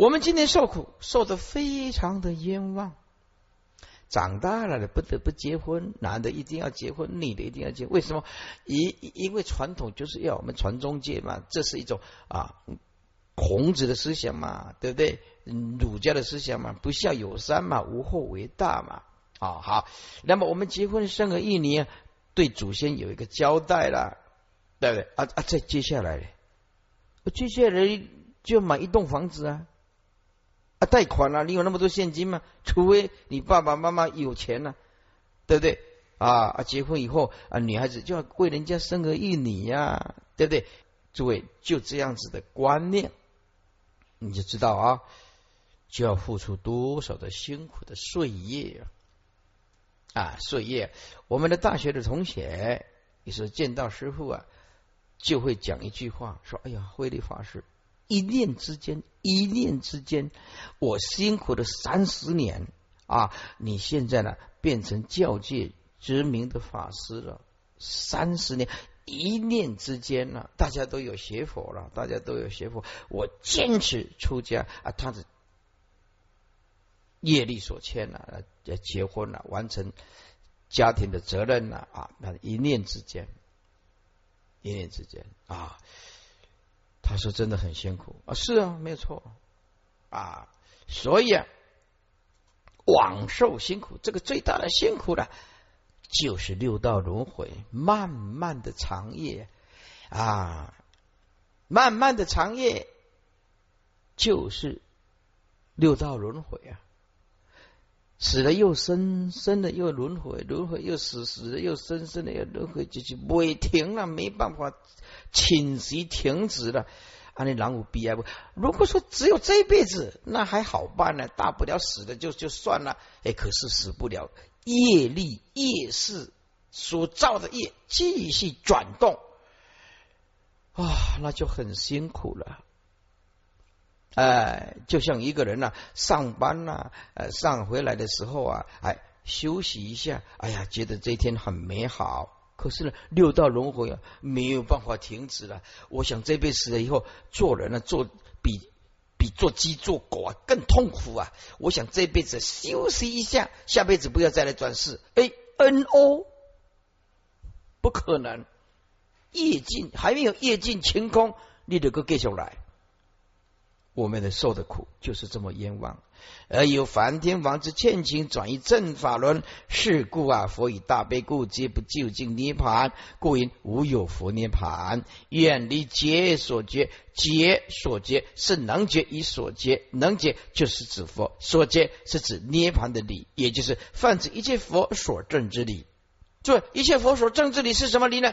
我们今天受苦，受得非常的冤枉。长大了不得不结婚，男的一定要结婚，女的一定要结婚。为什么？因为传统就是要我们传宗接嘛，这是一种啊孔子的思想嘛，对不对？儒家的思想嘛，不孝有三嘛，无后为大嘛。啊好，那么我们结婚生儿育女，对祖先有一个交代啦，对不对？再接下来，就买一栋房子啊。贷款啊，你有那么多现金吗？除非你爸爸妈妈有钱啊，对不对？结婚以后啊，女孩子就要为人家生儿育女呀，对不对？诸位，就这样子的观念，你就知道啊，就要付出多少的辛苦的岁月啊！岁月，我们的大学的同学，有时候见到师父啊，就会讲一句话，说：“哎呀，慧律法师。”一念之间，我辛苦了30年啊！你现在呢，变成教界知名的法师了，30年，一念之间呢、啊，大家都有学佛了，大家都有学佛。我坚持出家啊，他的业力所牵了、啊，结婚了、啊，完成家庭的责任了啊！那一念之间啊。他说：“真的很辛苦啊，是啊，没有错啊，所以啊，枉受辛苦，这个最大的辛苦呢，就是六道轮回，漫漫的长夜就是六道轮回啊，死了又生，生了又轮回，轮回又死，死了又生，生了又轮回，就是不停了，没办法。”侵袭停止了，啊，那狼虎逼啊！如果说只有这一辈子，那还好办呢，大不了死的就算了。哎，可是死不了，业力业事所造的业继续转动，啊、哦，那就很辛苦了。哎，就像一个人啊，上班啊，上回来的时候啊，哎，休息一下，哎呀，觉得这一天很美好。可是呢，六道轮回啊，没有办法停止了。我想这辈子死了以后，做人呢，比做鸡做狗啊更痛苦啊。我想这辈子休息一下，下辈子不要再来转世。哎 ，NO， 不可能，业尽还没有业尽晴空，你得够继续来。我们的受的苦就是这么冤枉，而有梵天王之欠情转移正法轮，是故啊，佛以大悲故，皆不究竟涅盘，故因无有佛涅盘，远离劫所劫，劫所劫是能劫与所劫，能劫就是指佛，所劫是指涅盘的理，也就是泛指一切佛所证之理。这一切佛所证之理是什么理呢？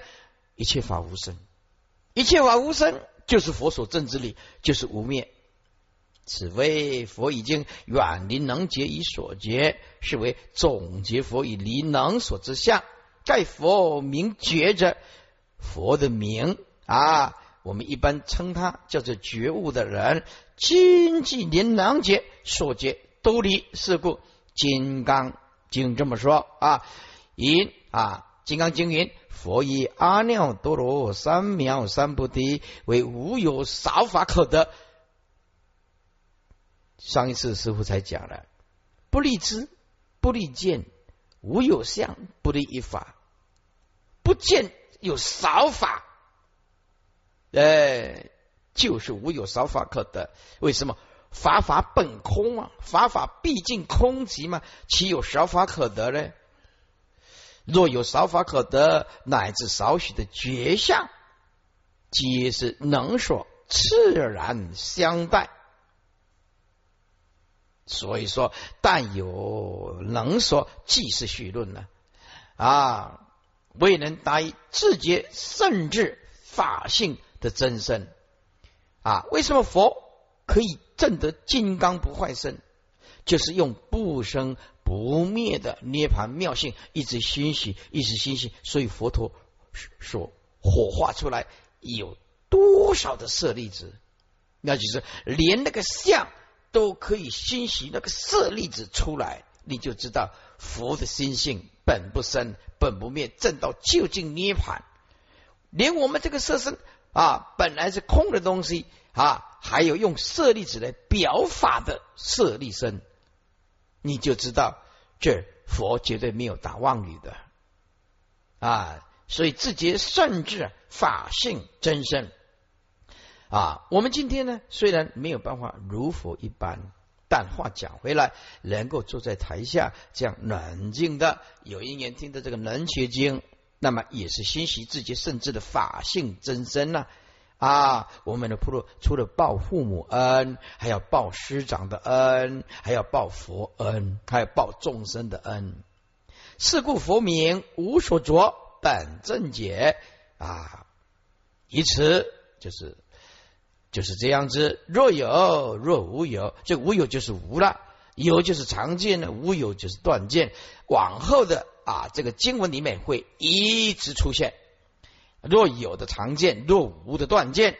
一切法无生，一切法无生就是佛所证之理，就是无灭。此为佛已经远离能劫与所劫，是为总结佛以离能所之相。盖佛名觉者，佛的名啊，我们一般称他叫做觉悟的人。今既连能劫、所劫都离，是故《金刚经》这么说啊，云啊，《金刚经》云：佛以阿耨多罗三藐三菩提为无有少法可得。上一次师父才讲了，不立知，不立见，无有相，不立一法，不见有少法，就是无有少法可得。为什么？法本空啊，法毕竟空寂嘛，岂有少法可得呢？若有少法可得，乃至少许的觉相，皆是能所自然相待。所以说，但有能说，即是虚论了啊！未能达于自觉甚至法性的真身啊！为什么佛可以证得金刚不坏身？就是用不生不灭的涅槃妙性，一直熏习，所以佛陀所火化出来有多少的舍利子？那就是连那个相。都可以熏习那个舍利子出来，你就知道佛的心性本不生本不灭，证到究竟涅槃。连我们这个色身啊，本来是空的东西啊，还有用舍利子来表法的舍利身，你就知道这佛绝对没有打妄语的啊！所以自觉善智，法性真身啊！我们今天呢，虽然没有办法如佛一般，但话讲回来，能够坐在台下这样冷静的有因缘听的这个《楞伽经》，那么也是欣喜自己甚至的法性真身呢、啊！我们的部落除了报父母恩，还要报师长的恩，还要报佛恩，还要报众生的恩。是故佛名无所着，本正解啊！以此就是这样子，若有若无有，这无有就是无了，有就是常见的，无有就是断见。往后的啊，这个经文里面会一直出现若有的常见，若无的断见，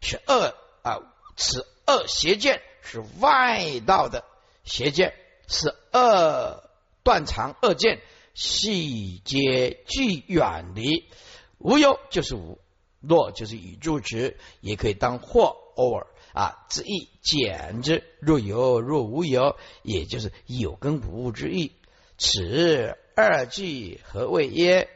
是二啊，此二邪见是外道的邪见，是二断常二见，细皆俱远离。无有就是无。若就是语助词，也可以当或 or 啊之意，简之若有若无有，也就是有跟无之意。此二句何谓耶？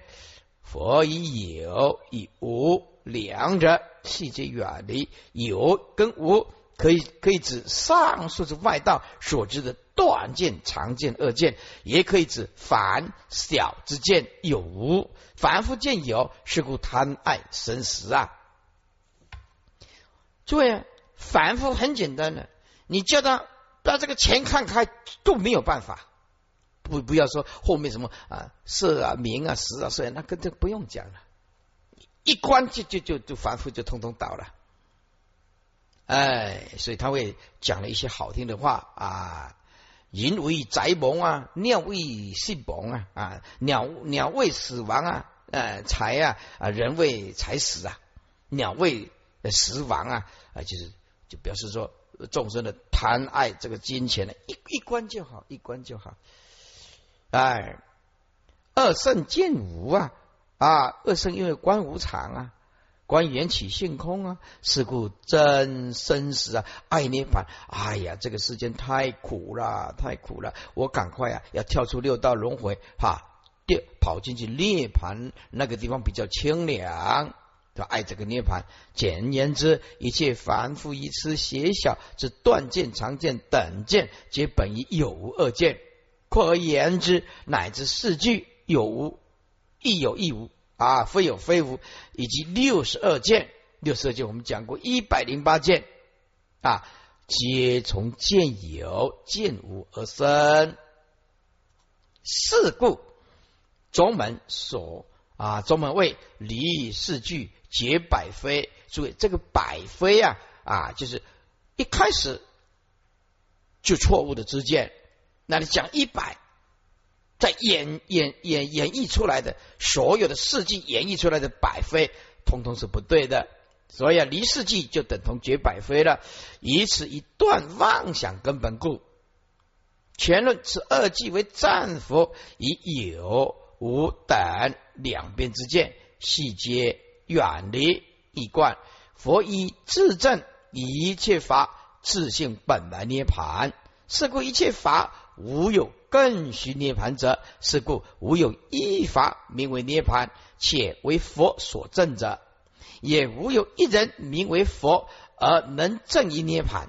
佛以有以无两者细皆远离。有跟无可以指上述之外道所知的断见、常见、二见，也可以指凡小之见有无，凡夫见有。是故贪爱生死啊！诸位、啊，凡夫很简单的，你叫他把这个钱看开都没有办法，不要说后面什么啊色啊名啊识啊，所以那跟这不用讲了，一关就凡夫就通通倒了。哎，所以他会讲了一些好听的话啊。人为财亡啊，鸟为食亡啊，啊鸟为死亡啊，财啊啊人为财死啊，鸟为食亡啊啊，就表示说众生的贪爱这个金钱呢，一关就好，一关就好。哎，二圣见无啊啊，二圣因为观无常啊，观缘起性空啊，是故真生死啊，爱涅槃。哎呀，这个世间太苦了，太苦了！我赶快啊，要跳出六道轮回，跑进去涅槃那个地方比较清凉。爱这个涅槃。简言之，一切凡夫愚痴邪小之断见、常见等见，皆本于有无二见。扩而言之，乃至四句有无，亦有亦无。啊，非有非无，以及62件，62件我们讲过108件啊，皆从见有、见无而生。是故宗门所啊，宗门谓离四句解百非。注意这个百非啊，就是一开始就错误的知见，那你讲100。在演绎出来的所有的事迹，演绎出来的百非，通通是不对的。所以离事迹就等同绝百非了。以此一断妄想根本故，全论此二句为战佛，以有无等两边之见，细皆远离一贯。佛以自证一切法自性本来涅盘，是故一切法无有更须涅盘者。是故无有一法名为涅盘，且为佛所证者，也无有一人名为佛而能证于涅盘。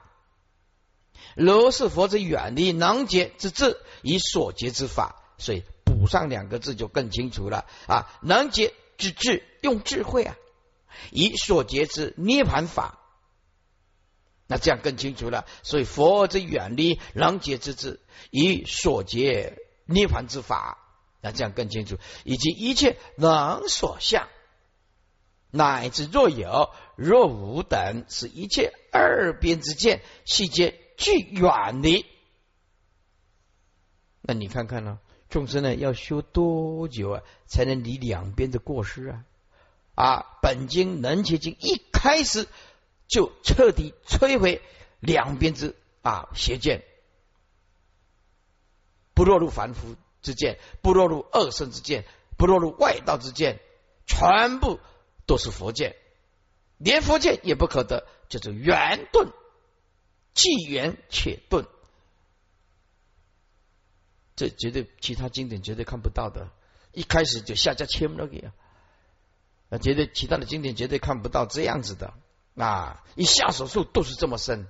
如是佛之远离能解之智，以所解之法。所以补上2个字就更清楚了啊！能解之智用智慧啊，以所解之涅盘法，那这样更清楚了。所以佛之远离能解之智，以所解涅槃之法，那这样更清楚。以及一切能所相，乃至若有若无等，是一切二边之见，细皆俱远离。那你看看呢、啊，众生呢要修多久啊，才能离两边的过失啊？啊，本经《楞伽经》一开始就彻底摧毁两边之邪见，不落入凡夫之见，不落入二圣之见，不落入外道之见，全部都是佛见。连佛见也不可得，就是圆顿，既圆且顿，这绝对其他经典绝对看不到的，一开始就下家签了给啊，绝对其他的经典绝对看不到这样子的啊，一下手术都是这么深。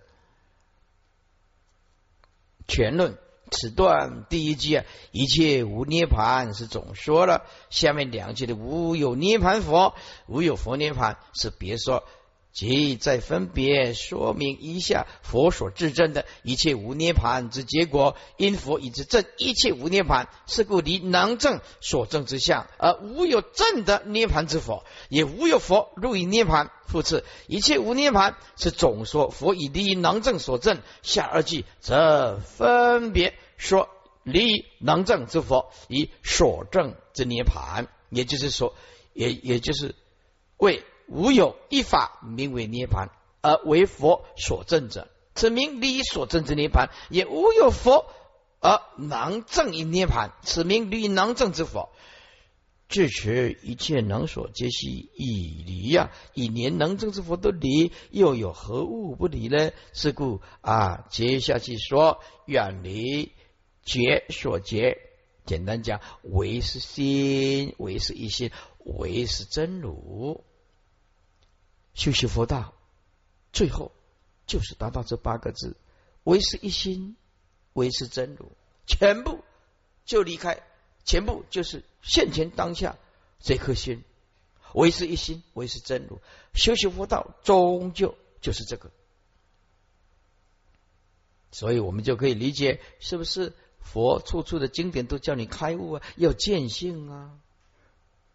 全论此段第一句啊，一切无涅盘是总说了，下面两句的无有涅盘佛、无有佛涅盘是别说，即再分别说明一下佛所自证的一切无涅盘之结果，因佛以之证一切无涅盘，是故离能证所证之相，而无有证的涅盘之佛，也无有佛入于涅盘。复次，一切无涅盘是总说佛以离能证所证，下二句则分别说离能证之佛以所证之涅盘，也就是说，也就是为无有一法名为涅盘，而为佛所证者，此名离所证之涅盘；也无有佛而能证于涅盘，此名离能证之佛。至此一切能所皆悉已离啊，以连能证之佛都离，又有何物不离呢？是故啊，接下去说远离觉所觉。简单讲，唯是心，唯是一心，唯是真如。修习佛道，最后就是达到这八个字：唯是一心，唯是真如。全部就离开，全部就是现前当下这颗心，唯是一心，唯是真如。修习佛道，终究就是这个。所以我们就可以理解，是不是佛处处的经典都叫你开悟啊，要见性啊？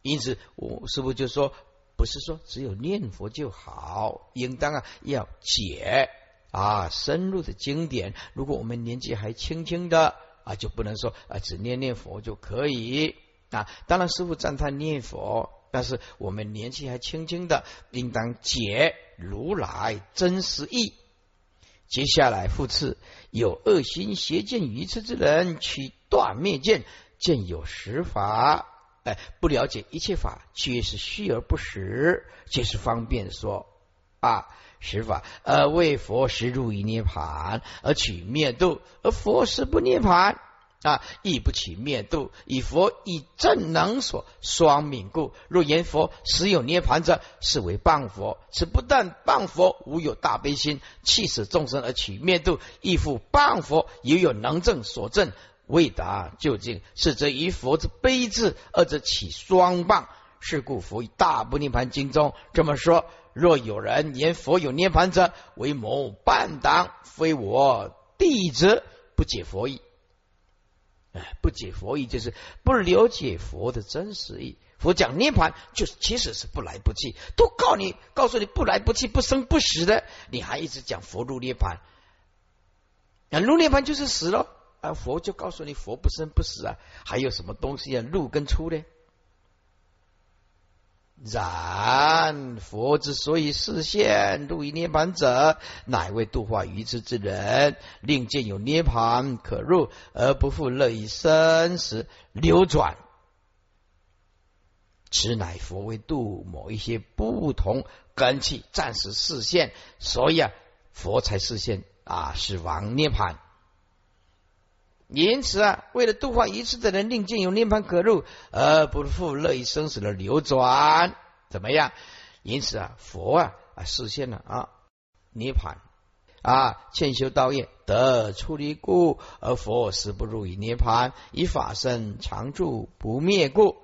因此，我师父就说。不是说只有念佛就好，应当啊要解啊深入的经典。如果我们年纪还轻轻的啊，就不能说啊只念佛就可以啊。当然，师父赞叹念佛，但是我们年纪还轻轻的，应当解如来真实义。接下来复次，有恶心邪见愚痴之人，取断灭见，见有实法。不了解一切法，皆是虚而不实，皆是方便说啊实法。为佛实入于涅盘，而取灭度；而佛实不涅盘啊，亦不取灭度。以佛以正能所双泯故，若言佛实有涅盘者，是为谤佛。此不但谤佛无有大悲心，弃使众生而取灭度，亦复谤佛也有能证所证。未达究竟，是则于佛之悲智，二者起双谤。是故佛于大般涅盘经中这么说：若有人言佛有涅盘者，为某伴党，非我弟子，不解佛意。不解佛意就是不了解佛的真实意。佛讲涅盘，就是其实是不来不去，都告诉你不来不去、不生不死的，你还一直讲佛入涅盘，入涅盘就是死了。啊，佛就告诉你佛不生不死啊，还有什么东西啊入跟出呢？然佛之所以示现入于涅盘者，乃为度化愚痴之人，令见有涅盘可入，而不复乐于生死流转。此乃佛为度某一些不同根器暂时示现，所以啊，佛才示现啊，是王涅盘。因此啊，为了度化愚痴的人，令见有涅盘可入，而不复乐于生死的流转，怎么样？因此啊，佛啊实现了啊涅盘啊，欠修道业得出离故，而佛实不入于涅盘，以法身常住不灭故。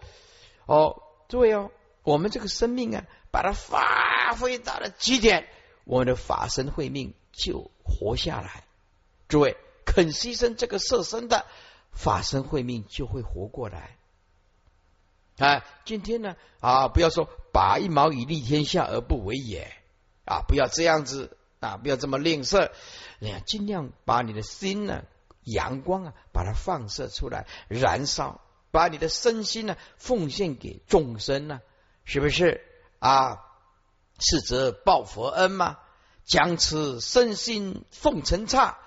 哦，对哦，我们这个生命啊，把它发挥到了极点，我们的法身慧命就活下来。诸位。肯牺牲这个色身的法身慧命就会活过来。啊，今天呢啊，不要说拔一毛以利天下而不为也啊，不要这样子啊，不要这么吝啬，你看，尽量把你的心呢，阳光啊，把它放射出来，燃烧，把你的身心呢奉献给众生呢，是不是啊？是则报佛恩嘛，将此身心奉尘刹。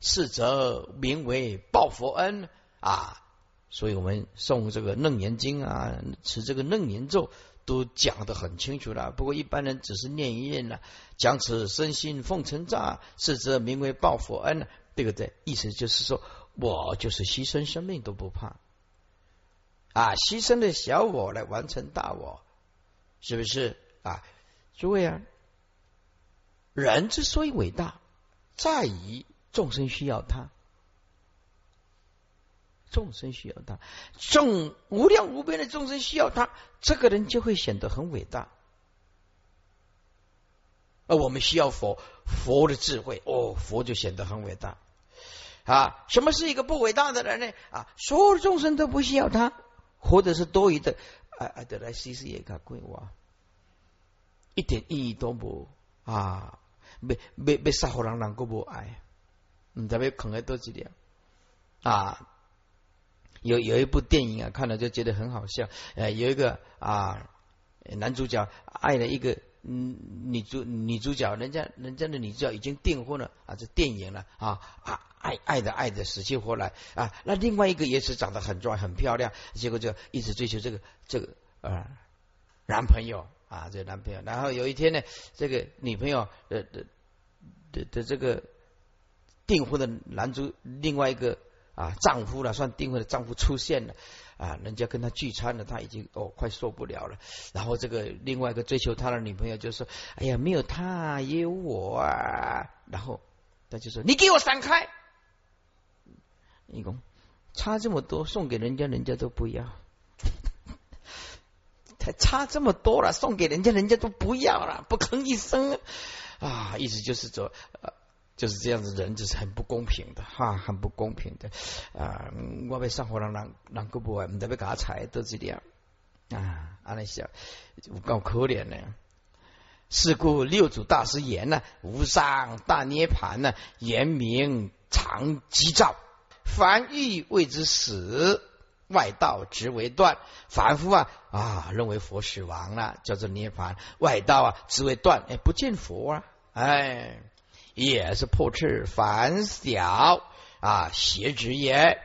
是则名为报佛恩啊！所以我们诵这个楞严经啊，持这个楞严咒，都讲得很清楚了。不过一般人只是念一念了、啊。讲此身心奉承诈，是则名为报佛恩、啊。这个的意思就是说，我就是牺牲生命都不怕啊，牺牲的小我来完成大我，是不是啊？诸位啊，人之所以伟大，在于众生需要他。众生需要他，无量无边的众生需要他，这个人就会显得很伟大。而我们需要佛的智慧，哦，佛就显得很伟大啊！什么是一个不伟大的人呢？啊，所有的众生都不需要他，或者是多余的，啊，得来试试也搞鬼哇，一点意义都无啊！要杀好人，人佫无爱，唔知要藏喺多几条啊！有一部电影啊，看了就觉得很好笑。有一个啊，男主角爱了一个女主角，人家的女主角已经订婚了啊，这电影了啊，爱的死去活来啊。那另外一个也是长得很帅很漂亮，结果就一直追求这个男朋友啊，这个男朋友。然后有一天呢，这个女朋友的这个订婚的另外一个。啊，丈夫了，算订婚的丈夫出现了啊，人家跟他聚餐了，他已经快受不了了。然后这个另外一个追求他的女朋友就说：“哎呀，没有他也有我啊。”然后他就说：“你给我闪开！”你讲差这么多，送给人家，人家都不要。才差这么多了，送给人家，人家都不要了，不吭一声啊！意思就是说。就是这样子，人就是很不公平的哈，很不公平的啊！我被上火人人个不爱，唔得被他踩都这样啊！安尼想，有够可怜呢。是故六祖大师言呢、啊：无上大涅盘呢、啊，言明常寂照，凡欲谓之死，外道直为断。凡夫啊认为佛死亡了、啊，叫做涅盘；外道直为断，哎，不见佛啊，哎。也是破斥凡小啊，邪执也。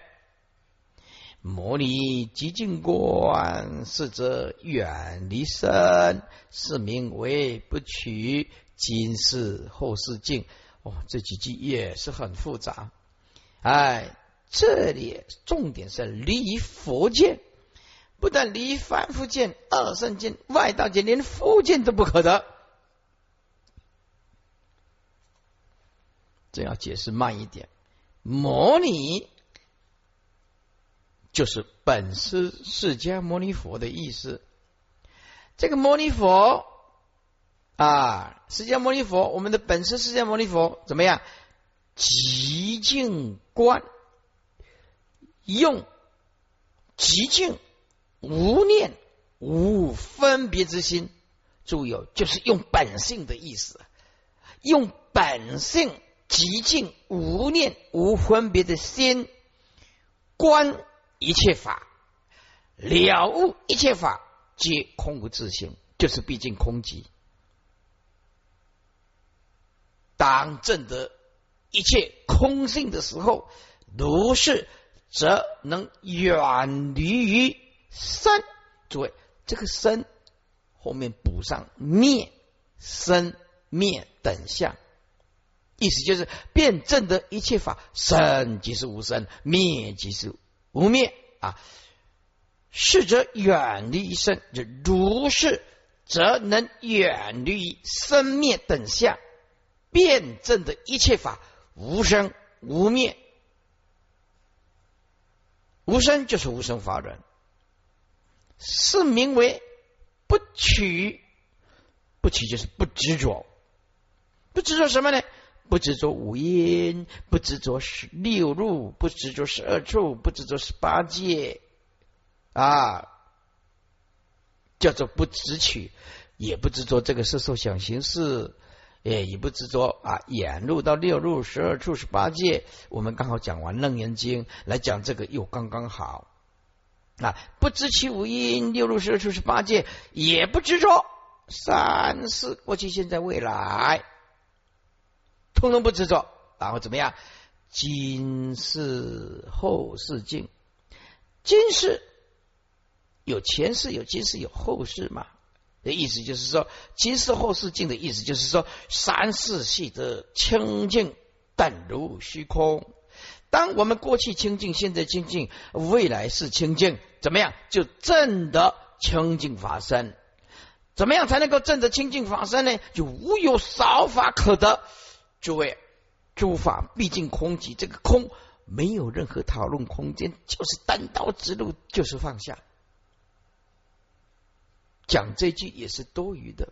摩尼极净观，是则远离身，是名为不取今世后世境。哦，这几句也是很复杂。哎，这里重点是离佛见，不但离凡夫见、二圣见、外道见，连佛见都不可得。这要解释慢一点，摩尼就是本师释迦牟尼佛的意思。这个摩尼佛啊，释迦牟尼佛，我们的本师释迦牟尼佛怎么样？极净观，用极净无念无分别之心，注意就是用本性的意思，用本性。极净无念无分别的心，观一切法，了悟一切法，皆空无自性，就是毕竟空寂。当证得一切空性的时候，如是则能远离于身。诸位，这个身后面补上灭，身灭等相。意思就是辩证的一切法，生即是无生，灭即是无灭啊。是则远离于身，就如是则能远离于生灭等相。辩证的一切法，无生无灭，无生就是无生法忍，是名为不取。不取就是不执着，不执着什么呢？不执着五阴，不执着六入，不执着12处，不执着18界啊，叫做不执取。也不执着这个色受想行识，也不执着啊，眼入到6入、12处、18界。我们刚好讲完《楞严经》，来讲这个又刚刚好啊。不执取五阴、6入、12处、18界，也不执着3、4过去、现在、未来。通通不执着，然后怎么样？今世后世境，今世有前世有今世有后世嘛，的意思就是说，即是后视镜的意思就是说，三世系的清净但如虚空。当我们过去清净，现在清净，未来是清净，怎么样就证得清净法身？怎么样才能够证得清净法身呢？就无有少法可得。诸位，诸法毕竟空寂，这个空没有任何讨论空间，就是单刀直入，就是放下。讲这句也是多余的，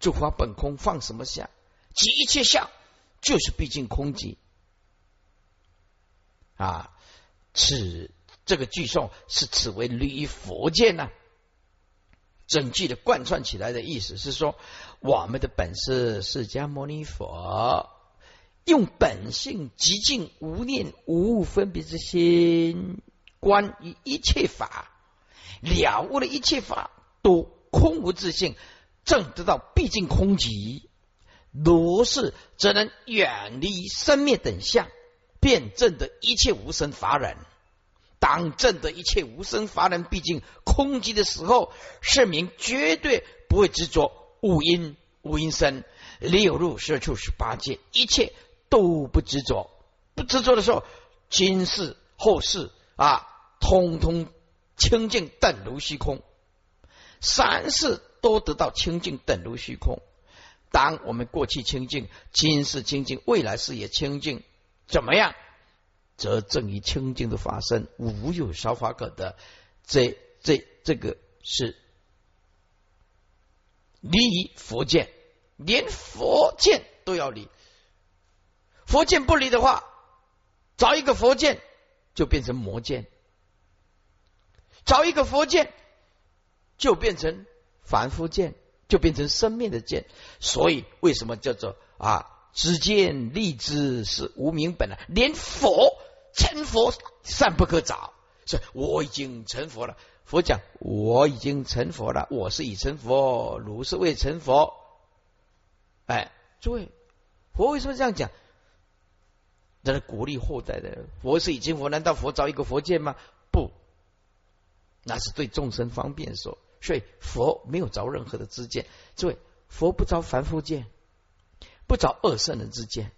诸法本空，放什么下？即一切相，就是毕竟空寂啊！此这个句颂是此为律于佛见呢、啊。整句的贯穿起来的意思是说，我们的本是释迦牟尼佛，用本性极尽无念无分别之心，观于一切法，了悟了一切法都空无自性，证得到毕竟空寂。如是，则能远离生灭等相，便证得一切无生法忍。当证得一切无生法忍毕竟空寂的时候，圣明绝对不会执着五阴无因身六入十二处十八界，一切都不执着。不执着的时候，今世后世啊，通通清净等如虚空，三世都得到清净等如虚空。当我们过去清净，今世清净，未来世也清净，怎么样？则正于清净的法身，无有少法可得。这个是离于佛见，连佛见都要离。佛见不离的话，找一个佛见就变成魔见，找一个佛见就变成凡夫见，就变成生灭的见。所以为什么叫做知见立知是无明本了、啊？连佛成佛善不可找，所以我已经成佛了。佛讲我已经成佛了，我是已成佛，如是未成佛。哎，诸位，佛为什么这样讲？这是鼓励后代的。佛是已经佛，难道佛找一个佛见吗？不，那是对众生方便说。所以佛没有着任何的知见，诸位，佛不着凡夫见，不着二圣人之见，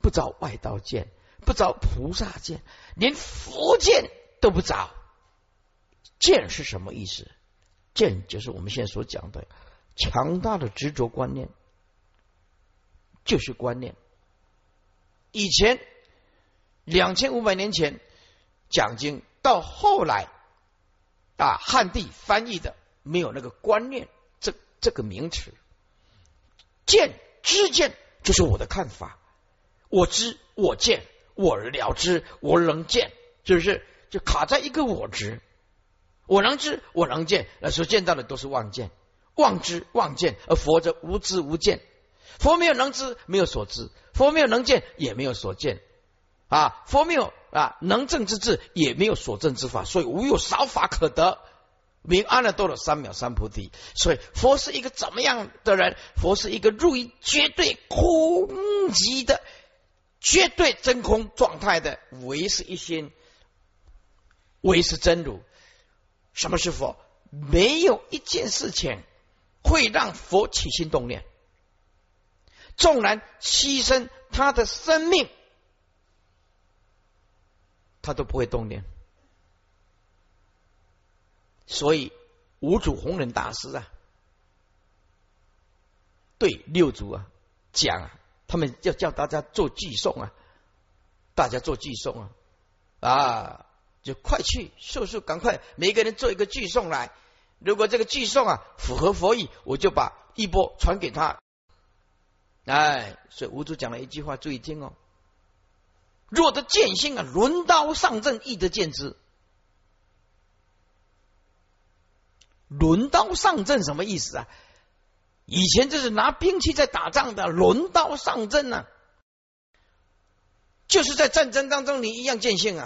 不着外道见，不着菩萨见，连佛见都不着。见是什么意思？见就是我们现在所讲的强大的执着观念，就是观念。以前2500年前讲经，到后来汉地翻译的没有那个观念这个名词。见知见就是我的看法，我知我见我了知我能见，是不是就卡在一个我知我能知我能见？那所见到的都是妄见，妄知妄见。而佛则无知无见，佛没有能知，没有所知，佛没有能见，也没有所见佛没有能证之智，也没有所证之法，所以无有少法可得，名阿耨多罗三藐三菩提。所以佛是一个怎么样的人？佛是一个入于绝对空寂的绝对真空状态的，唯是一心，唯是真如。什么是佛？没有一件事情会让佛起心动念，纵然牺牲他的生命，他都不会动念。所以五祖弘忍大师对六祖讲他们要叫大家做偈颂大家做偈颂就快去速赶快，每个人做一个偈颂来。如果这个偈颂符合佛意，我就把衣钵传给他。所以五祖讲了一句话，注意听哦：若得见性轮刀上阵，亦得见之。轮刀上阵什么意思？以前就是拿兵器在打仗的，轮刀上阵就是在战争当中你一样见性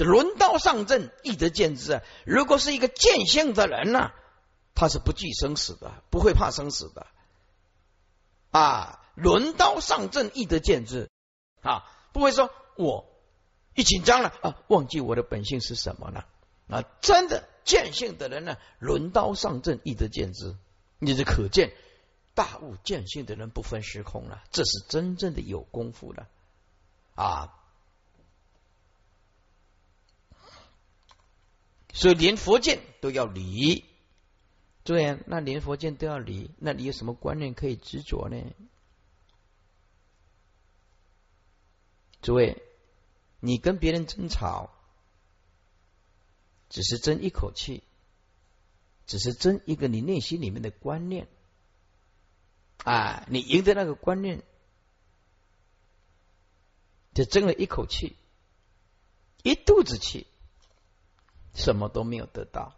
轮刀上阵，亦得见之如果是一个见性的人他是不惧生死的，不会怕生死的轮刀上阵，亦得见之不会说我一紧张了忘记我的本性是什么了真的见性的人呢，轮刀上阵，亦得见之。你是可见大悟见性的人不分时空了，这是真正的有功夫了啊！所以连佛见都要离，对呀、啊，那连佛见都要离，那你有什么观念可以执着呢？诸位，你跟别人争吵，只是争一口气，只是争一个你内心里面的观念啊！你赢得那个观念，就争了一口气，一肚子气，什么都没有得到。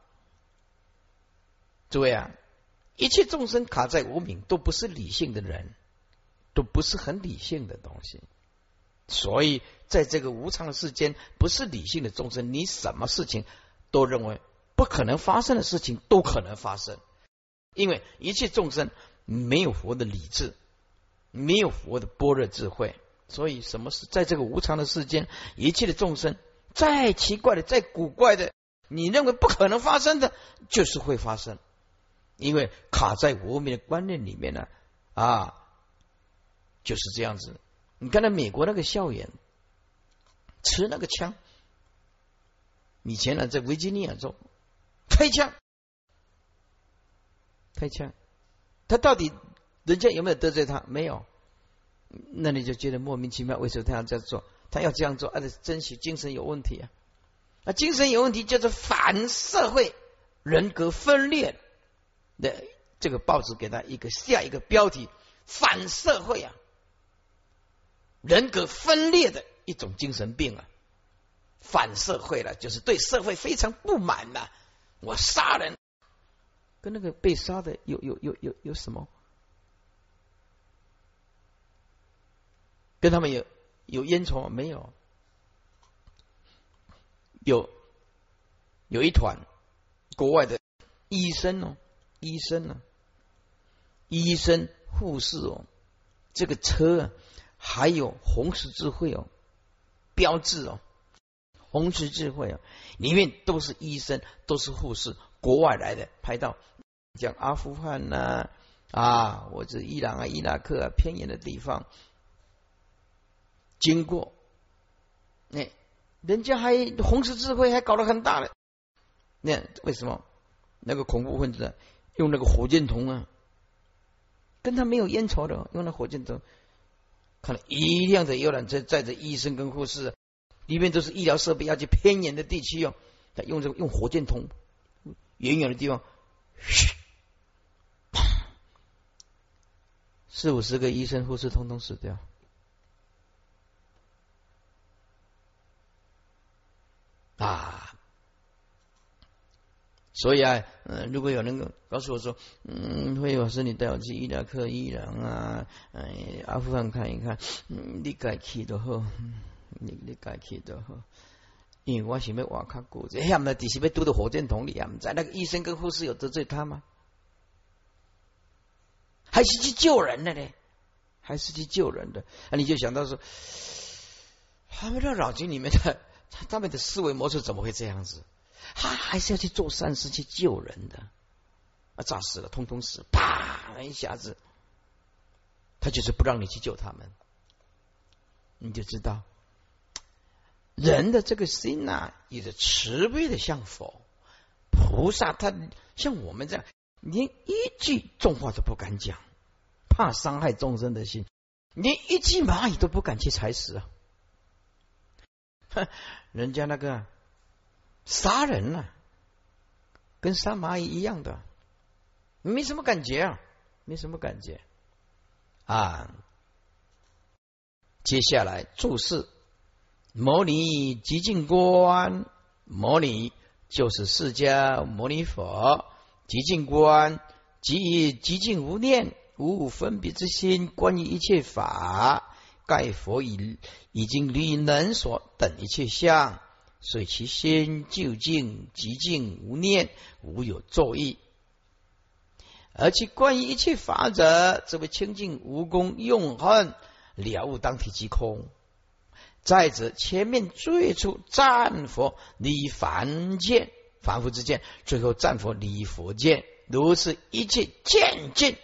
诸位啊，一切众生卡在无明，都不是理性的人，都不是很理性的东西。所以在这个无常的世间，不是理性的众生，你什么事情都认为不可能发生的事情都可能发生，因为一切众生没有佛的理智，没有佛的般若智慧，所以什么事在这个无常的世间，一切的众生再奇怪的、再古怪的，你认为不可能发生的，就是会发生，因为卡在无明的观念里面呢、啊，就是这样子。你看到美国那个校园持那个枪，以前呢在维吉尼亚州开枪，他到底人家有没有得罪他？没有。那你就觉得莫名其妙，为什么他要这样做？他要这样做，而且真是精神有问题啊！啊，精神有问题就是反社会、人格分裂的。这个报纸给他下一个标题：反社会啊，人格分裂的一种精神病啊，反社会了，就是对社会非常不满了、啊。我杀人，跟那个被杀的有什么？跟他们有烟囱没有？有一团国外的医生、护士哦，这个车啊，还有红十字会哦，标志哦，红十字会哦，里面都是医生，都是护士，国外来的，拍到讲阿富汗呐、啊，或者伊朗啊、伊拉克啊偏远的地方。经过，哎，人家还红十字会还搞得很大了，那为什么那个恐怖分子、啊、用那个火箭筒啊，跟他没有烟仇的，用那火箭筒，看了一辆的游览车载着医生跟护士、啊，里面都是医疗设备，要去偏远的地区哦，他用这个用火箭筒，远远的地方，40-50个医生护士通通死掉。啊，所以啊，如果有人告诉我说，慧老师，你带我去伊拉克、伊朗啊，阿富汗看一看，你该去就好，你该去就好，因为我想要活较久，这下么只是要丢到火箭筒里啊？不知道那个医生跟护士有得罪他吗？还是去救人的呢？还是去救人的？啊，你就想到说，他们的脑筋里面的。他们的思维模式怎么会这样子？还是要去做善事，去救人的啊！炸死了，通通死，啪一下子，他就是不让你去救他们，你就知道人的这个心啊，也是慈悲的，像佛菩萨，他像我们这样，连一句重话都不敢讲，怕伤害众生的心，连一只蚂蚁都不敢去踩死啊！人家那个杀人啊，跟杀蚂蚁一样的，没什么感觉啊，没什么感觉啊。接下来注释：摩尼寂静观，摩尼就是释迦牟尼佛，寂静观即以寂静无念、无分别之心，观于一切法。盖佛已经离能所等一切相，所以其心究竟寂静无念，无有作意。而其观于一切法者，则为清净无功用恨，了悟当体即空。再者，前面最初赞佛离凡见，凡夫之见，最后战佛离佛见，如是一切渐进。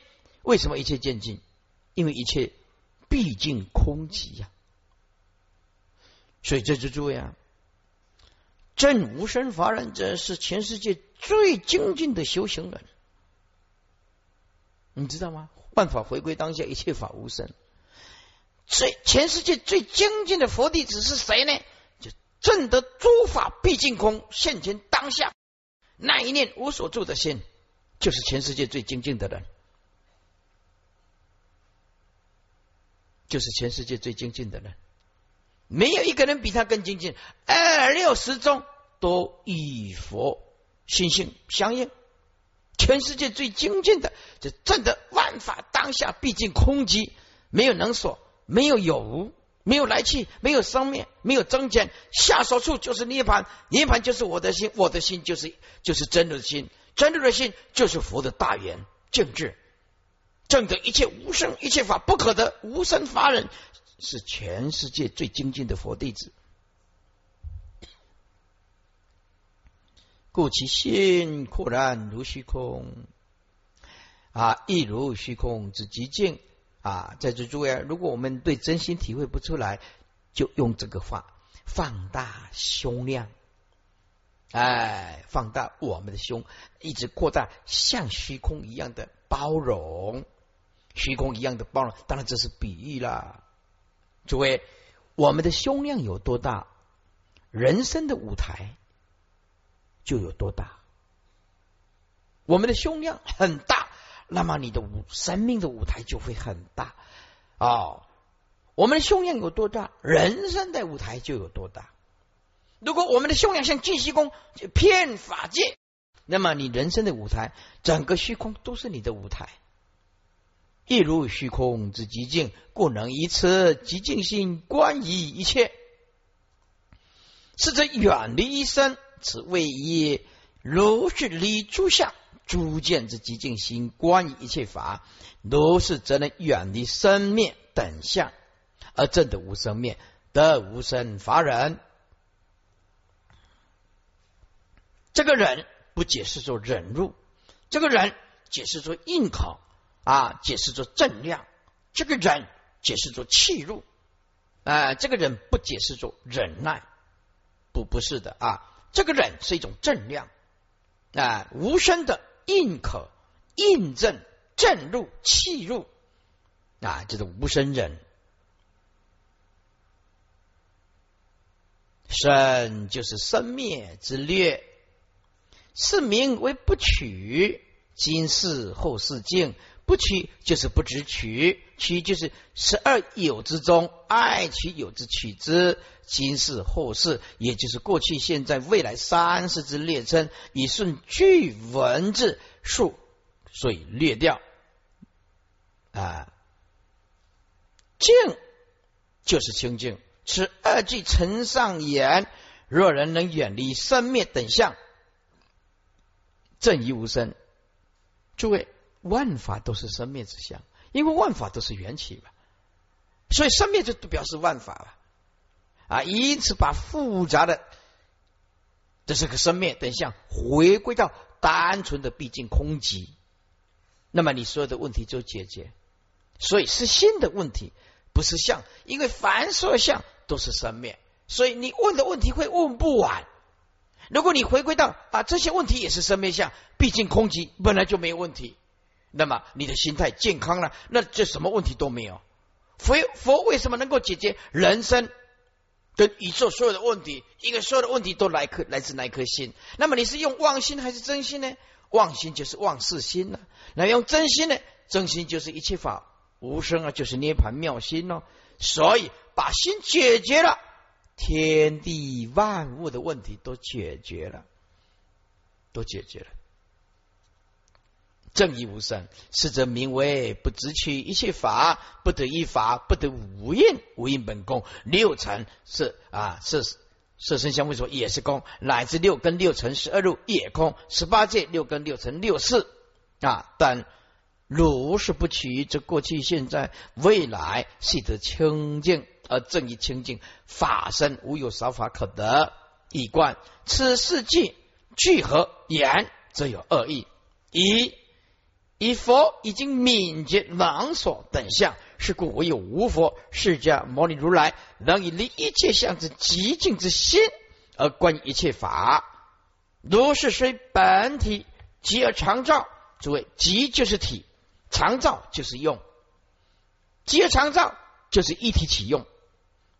为什么一切渐进？因为一切毕竟空寂呀、所以这就诸位啊，证无生法忍者是全世界最精进的修行人，你知道吗？万法回归当下，一切法无生。最全世界最精进的佛弟子是谁呢？就证得诸法毕竟空，现前当下那一念无所住的心，就是全世界最精进的人，就是全世界最精进的人，没有一个人比他更精进。二六十中都与佛心性相应，全世界最精进的就证得万法当下毕竟空寂，没有能所，没有有无，没有来去，没有生灭，没有增减，下手处就是涅槃，涅槃就是我的心，我的心就是真如的心，真如的心就是佛的大圆净智，证得一切无生，一切法不可得，无生法忍，是全世界最精进的佛弟子。故其心阔然如虚空亦如虚空之极境在这诸位如果我们对真心体会不出来，就用这个话放大胸量，放大我们的胸，一直扩大，像虚空一样的包容，虚空一样的包容。当然这是比喻啦，诸位，我们的胸量有多大，人生的舞台就有多大。我们的胸量很大，那么你的生命的舞台就会很大我们的胸量有多大，人生的舞台就有多大。如果我们的胸量像净虚空遍法界，那么你人生的舞台，整个虚空都是你的舞台。亦如虚空之极境，故能以此极境心观于一切，是则远离一身，此谓也。如是离诸相诸见之极境心观于一切法，如是则能远离生灭等相，而证得无生灭，得无生法忍。这个忍不解释说忍辱，这个忍解释说应考解释说正量，这个忍解释说气入这个忍不解释说忍耐，不是的这个忍是一种正量无声的应可印证正入气入这种无声忍。生就是生灭之略，是名为不取。今世后世境，不取就是不执取，取就是十二有之中爱取有之取之。今世后世，也就是过去现在未来三世之略称，以顺句文字数，所以略掉净就是清净。此二句承上言，若人能远离生灭等相，正于无生。诸位，万法都是生灭之相，因为万法都是缘起嘛，所以生灭就表示万法了因此把复杂的这是个生灭等相回归到单纯的毕竟空寂，那么你所有的问题就解决。所以是心的问题，不是相，因为凡所有相都是生灭，所以你问的问题会问不完。如果你回归到这些问题也是生灭相，毕竟空寂本来就没问题，那么你的心态健康了，那这什么问题都没有。佛为什么能够解决人生跟宇宙所有的问题？因为所有的问题都来自那颗心。那么你是用妄心还是真心呢？妄心就是妄事心那用真心呢？真心就是一切法无生就是涅槃妙心所以把心解决了，天地万物的问题都解决了。正义无生，是则名为不执取一切法，不得一法，不得无印，无印本空。六尘是色身香味触也是空，乃至六根六尘十二入也空，十八界六根六尘六识但如是不取，这过去现在未来系得清净，而正于清净法身，无有少法可得。以观此四句，聚合言则有二义：以佛已经泯绝妄所等相，是故唯有无佛释迦牟尼如来能以离一切相之极境之心而观一切法。如是虽本体极而常照，诸位，极就是体，常照就是用，极而常照就是一体起用，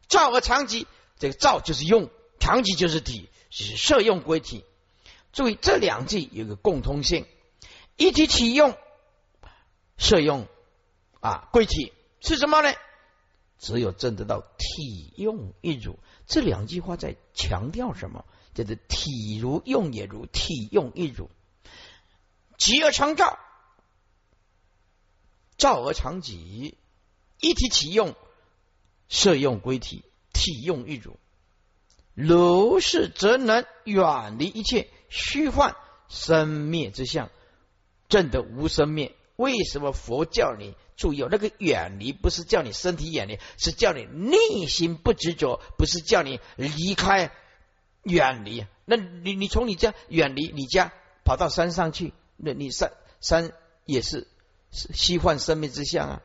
照而常极，这个照就是用，常极就是体，是摄用归体。注意这两句有个共通性，一体起用，摄用归体，是什么呢？只有证得到体用一如。这两句话在强调什么？就是体如用也如，体用一如。极而常照，照而常极，一体起用，摄用归体，体用一如。如是则能远离一切虚幻生灭之相，证得无生灭。为什么佛教你注意那个远离，不是叫你身体远离，是叫你内心不执着，不是叫你离开远离。那你从你家远离你家，跑到山上去，那你山也是虚幻生灭之相啊。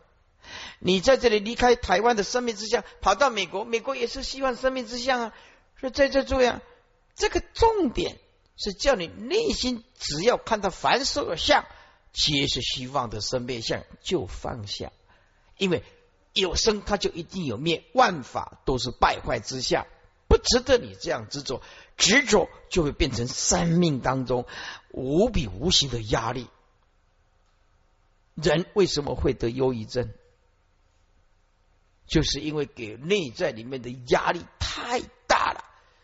你在这里离开台湾的生命之下，跑到美国，美国也是希望生命之下啊。所以在这注意啊，这个重点是叫你内心只要看到凡所相皆是希望的生灭相，就放下。因为有生它就一定有灭，万法都是败坏之下，不值得你这样执着。执着就会变成生命当中无比无形的压力。人为什么会得忧郁症？就是因为给内在里面的压力太大了，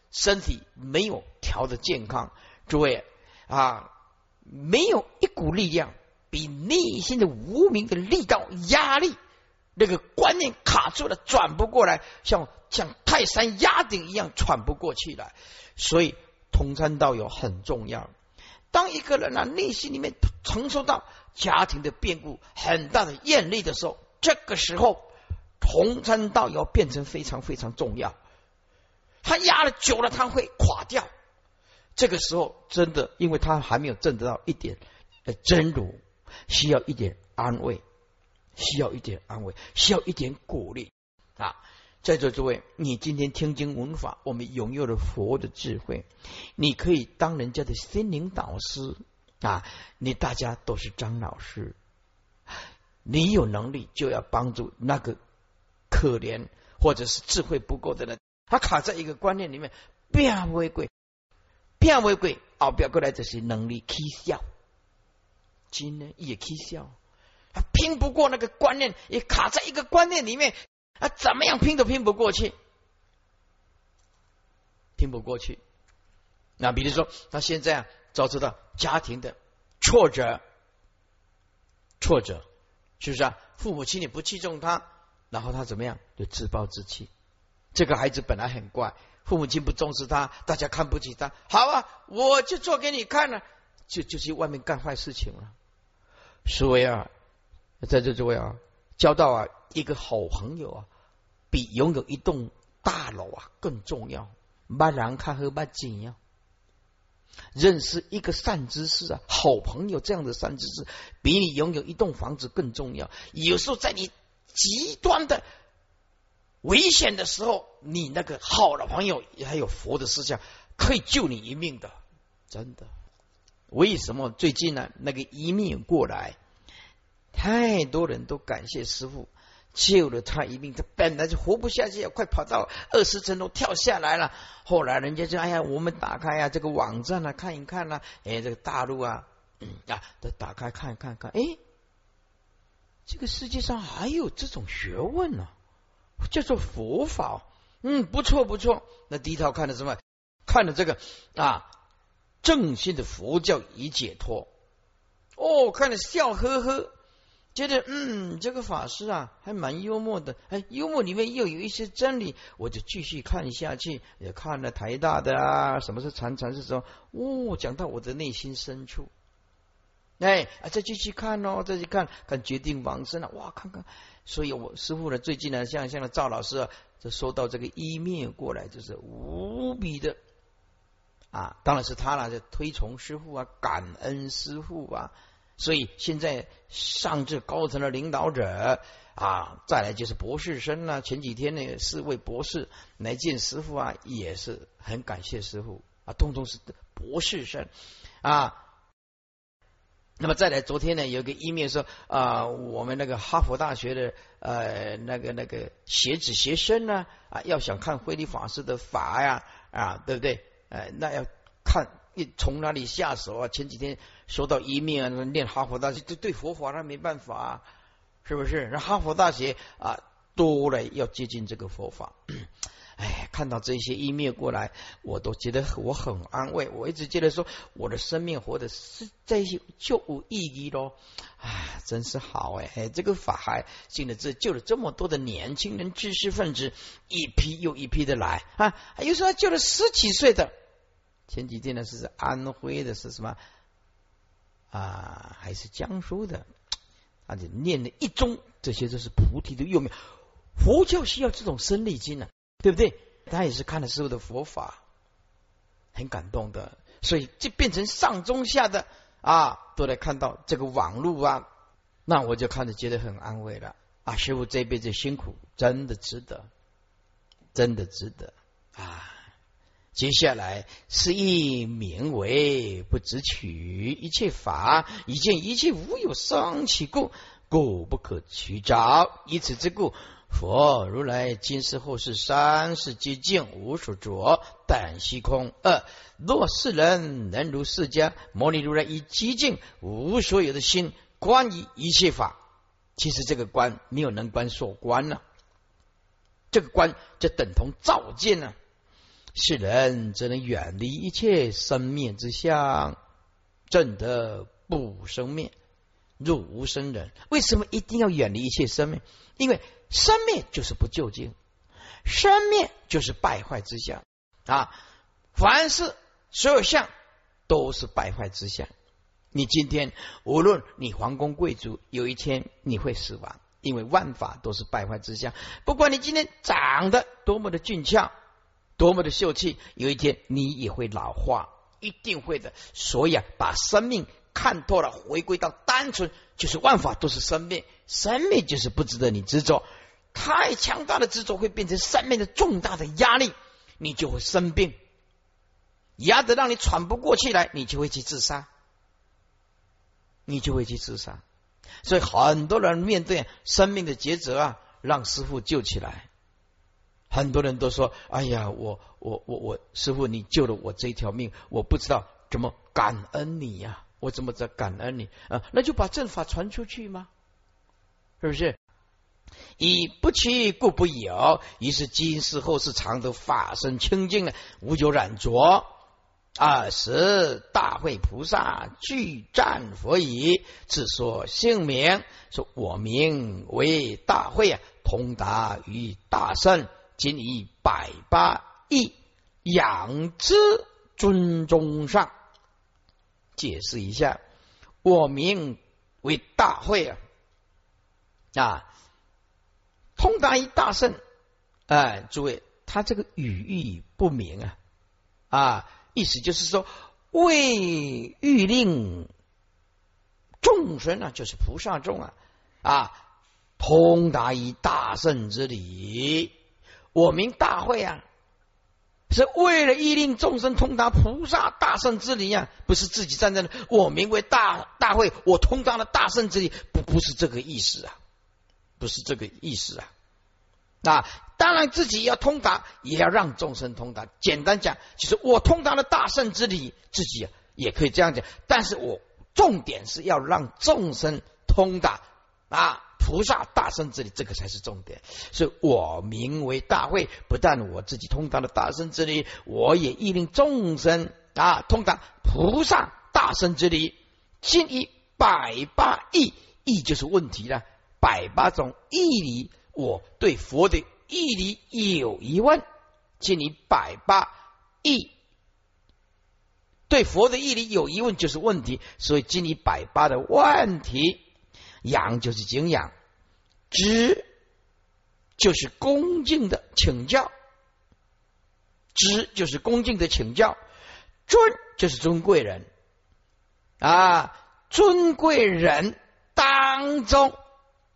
身体没有调的健康。诸位啊，没有一股力量比内心的无明的力道压力，那个观念卡住了，转不过来，像泰山压顶一样喘不过去来。所以同参道友很重要。当一个人内心里面承受到家庭的变故，很大的厌累的时候，这个时候同参道友变成非常非常重要。他压了久了，他会垮掉。这个时候真的，因为他还没有证得到一点真如，需要一点安慰，需要一点鼓励啊！在座诸位，你今天听经闻法，我们拥有了佛的智慧，你可以当人家的心灵导师啊！你大家都是张老师，你有能力就要帮助那个可怜或者是智慧不够的人，他卡在一个观念里面，变为鬼，后边过来就是能力起效，真的也起效，他拼不过那个观念，也卡在一个观念里面。怎么样拼都拼不过去，那比如说他现在遭受到家庭的挫折，是不是啊？父母亲也不器重他，然后他怎么样就自暴自弃。这个孩子本来很乖，父母亲不重视他，大家看不起他，好啊，我就做给你看了，就去外面干坏事情了。所以在这位交到一个好朋友比拥有一栋大楼更重要。捌人较好捌钱，认识一个善知识好朋友，这样的善知识比你拥有一栋房子更重要。有时候在你极端的危险的时候，你那个好的朋友还有佛的思想，可以救你一命的，真的。为什么最近那个移民过来，太多人都感谢师父救了他一命，他本来就活不下去，快跑到20层楼跳下来了。后来人家就哎呀，我们打开这个网站看一看这个大陆都打开看一看，这个世界上还有这种学问叫做佛法，不错。那第一套看了什么？看了这个正信的佛教与解脱。看了笑呵呵，觉得这个法师还蛮幽默的，幽默里面又有一些真理，我就继续看下去。也看了台大的什么是禅是什么，讲到我的内心深处，再继续看再去看决定往生看看。所以我师父最近像赵老师就说到这个一面过来，就是无比的啊，当然是他了，就推崇师父啊，感恩师父啊。所以现在上至高层的领导者啊，再来就是博士生啊，前几天呢4位博士来见师父啊，也是很感谢师父啊，通通是博士生啊。那么再来，昨天呢有一个email说啊，我们那个哈佛大学的那个学生呢啊，要想看慧理法师的法呀啊，对不对？那要看从哪里下手啊？前几天收到email啊，念哈佛大学对佛法那没办法啊，是不是？那哈佛大学啊，多了要接近这个佛法。哎，看到这些email过来，我都觉得我很安慰。我一直觉得说，我的生命活的是这些就无意义咯。哎，真是好哎！这个法还进了这救了这么多的年轻人、知识分子，一批又一批的来啊。有时候救了10几岁的。前几天呢是安徽的，是什么啊？还是江苏的？而且念了一宗，这些都是菩提的幼苗。佛教需要这种生力经啊。对不对？他也是看了师父的佛法，很感动的，所以就变成上中下的啊，都来看到这个网路啊，那我就看着觉得很安慰了啊。师父这辈子辛苦，真的值得，真的值得啊！接下来是以名为不执取一切法，以见一切无有生起故，故不可取着。以此之故。佛如来今世后世三世皆净无所着，但虚空。二若世人能如释迦牟尼如来以寂静无所有的心观于一切法，其实这个观没有能观所观呢、啊，这个观就等同照见呢、啊。世人则能远离一切生灭之相，证得不生灭，入无生忍。为什么一定要远离一切生灭？因为生灭就是不究竟，生灭就是败坏之相啊！凡是所有相都是败坏之相。你今天无论你皇宫贵族，有一天你会死亡，因为万法都是败坏之相。不管你今天长得多么的俊俏，多么的秀气，有一天你也会老化，一定会的。所以啊，把生命看透了，回归到单纯，就是万法都是生灭，生灭就是不值得你执着。太强大的执着会变成生命的重大的压力，你就会生病，压得让你喘不过气来，你就会去自杀，你就会去自杀。所以很多人面对生命的抉择啊，让师父救起来。很多人都说：“哎呀，我师父，你救了我这一条命，我不知道怎么感恩你呀、啊。”我怎么在感恩你啊？那就把正法传出去吗？是不是？以不取故不有，于是今世后世常得法身清净了，无有染着。尔时大会菩萨具赞佛已，自说姓名，说我名为大会啊，通达于大圣，今以180亿仰之尊中上。解释一下，我名为大会啊，通达于大圣。哎，诸位，他这个语义不明啊啊，意思就是说，为欲令众生啊，就是菩萨众啊啊，通达于大圣之理，我名大会啊。是为了欲令众生通达菩萨大圣之理啊，不是自己站在那我名为大会，我通达了大圣之理，不是这个意思啊，不是这个意思啊。那当然自己要通达，也要让众生通达。简单讲，就是我通达了大圣之理，自己、啊、也可以这样讲，但是我重点是要让众生通达啊。菩萨大圣之理，这个才是重点。所以我名为大会，不但我自己通达了大圣之理，我也欲令众生啊通达菩萨大圣之理。今以180亿，亿就是问题了，180种义理，我对佛的义理有疑问，今以180亿对佛的义理有疑问就是问题，所以今以180的问题。仰就是敬仰，知就是恭敬的请教，知就是恭敬的请教，尊就是尊贵人啊，尊贵人当中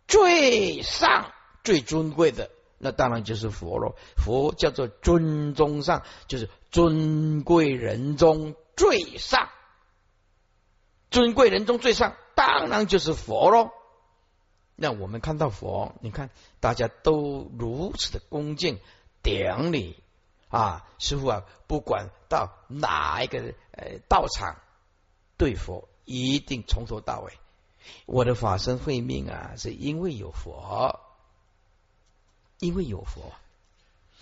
最上最尊贵的，那当然就是佛了。佛叫做尊中上，就是尊贵人中最上，尊贵人中最上当然就是佛了。那我们看到佛，你看大家都如此的恭敬顶礼啊，师父啊，不管到哪一个道场，对佛一定从头到尾。我的法身慧命啊，是因为有佛，因为有佛，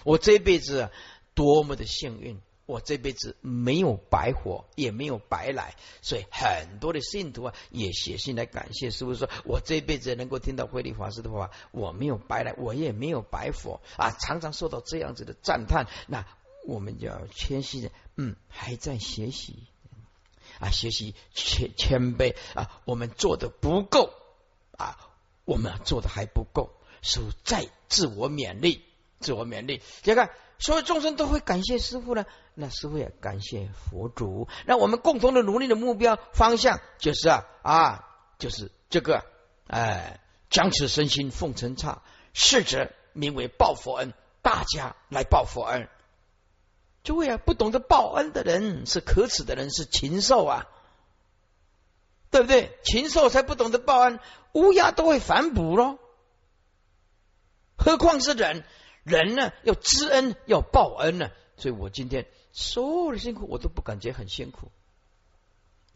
我这辈子啊，多么的幸运！我这辈子没有白活，也没有白来，所以很多的信徒啊，也写信来感谢师父，说我这辈子能够听到慧理法师的话，我没有白来，我也没有白活啊，常常受到这样子的赞叹。那我们就要谦虚，还在学习啊，学习谦卑啊，我们做的不够啊，我们做的还不够，所以再自我勉励，自我勉励。你看，所有众生都会感谢师父呢，那师父也感谢佛祖。那我们共同的努力的目标方向就是就是这个，将此身心奉尘刹，是者名为报佛恩。大家来报佛恩，诸位啊，不懂得报恩的人是可耻的人，是禽兽啊，对不对？禽兽才不懂得报恩，乌鸦都会反哺咯，何况是人？人呢，要知恩，要报恩呢。所以我今天所有的辛苦，我都不感觉很辛苦。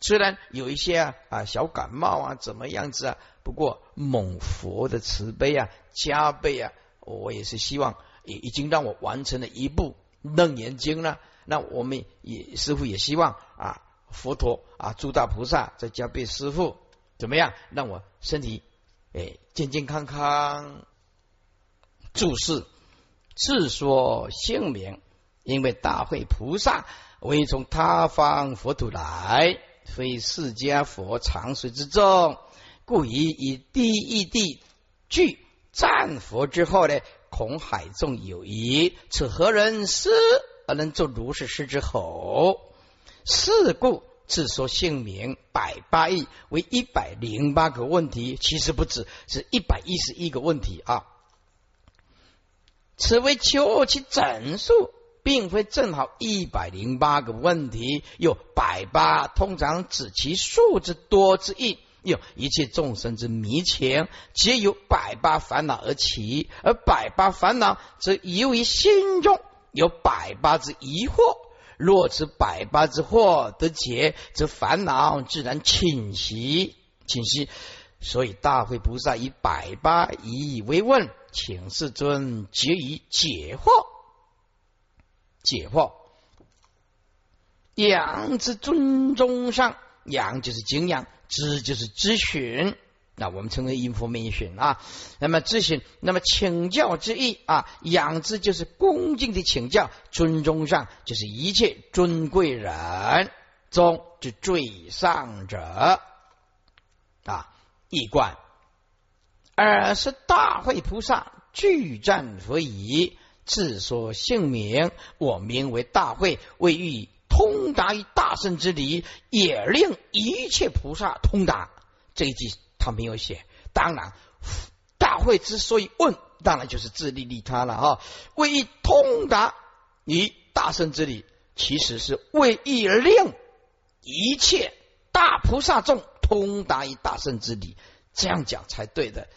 虽然有一些小感冒啊，怎么样子啊，不过蒙佛的慈悲啊，加倍啊，我也是希望，也已经让我完成了一部楞严经了。那我们也师父也希望啊，佛陀啊，诸大菩萨再加倍师父怎么样，让我身体健健康康。注释：自说姓名，因为大会菩萨为从他方佛土来，非释迦佛常随之众，故以第一地具赞佛之后呢，恐海众有疑，此何人师而能作如是师之吼？是故自说姓名108亿，为108个问题，其实不止，是111个问题啊。此为求其整数，并非正好108个问题，有108通常指其数之多之意，有一切众生之迷情，皆由108烦恼而起，而108烦恼则由于心中有108之疑惑，若此108之惑得解，则烦恼自然侵袭，侵袭。所以大慧菩萨以108以为问，请世尊即以解惑，解惑。仰之尊中上，仰就是敬仰，知就是咨询，那我们称为 information 啊。那么咨询，那么请教之意啊。仰之就是恭敬的请教，尊中上就是一切尊贵人中之最上者啊。一观。尔是大慧菩萨具赞佛已，自说姓名，我名为大慧，为欲通达于大圣之理，也令一切菩萨通达。这一句他没有写。当然大慧之所以问，当然就是自利利他了啊。为欲通达于大圣之理，其实是为欲令一切大菩萨众通达于大圣之理，这样讲才对的。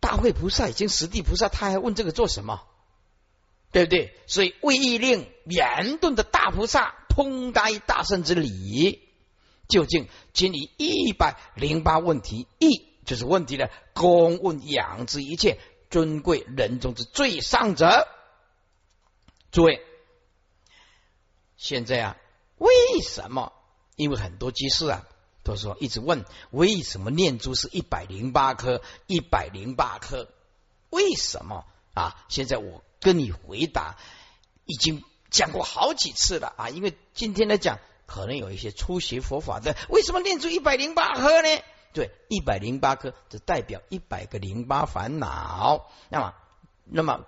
大慧菩萨已经十地菩萨，他还问这个做什么？对不对？所以为欲令圆顿的大菩萨通达于大圣之理，究竟仅以108问题，意就是问题的公问，仰之一切尊贵人中之最上者。诸位，现在为什么？因为很多居士都说一直问，为什么念珠是108颗？108颗，为什么啊？现在我跟你回答，已经讲过好几次了啊！因为今天来讲，可能有一些初学佛法的，为什么念珠108颗呢？对，108颗，这代表108个08烦恼。那么，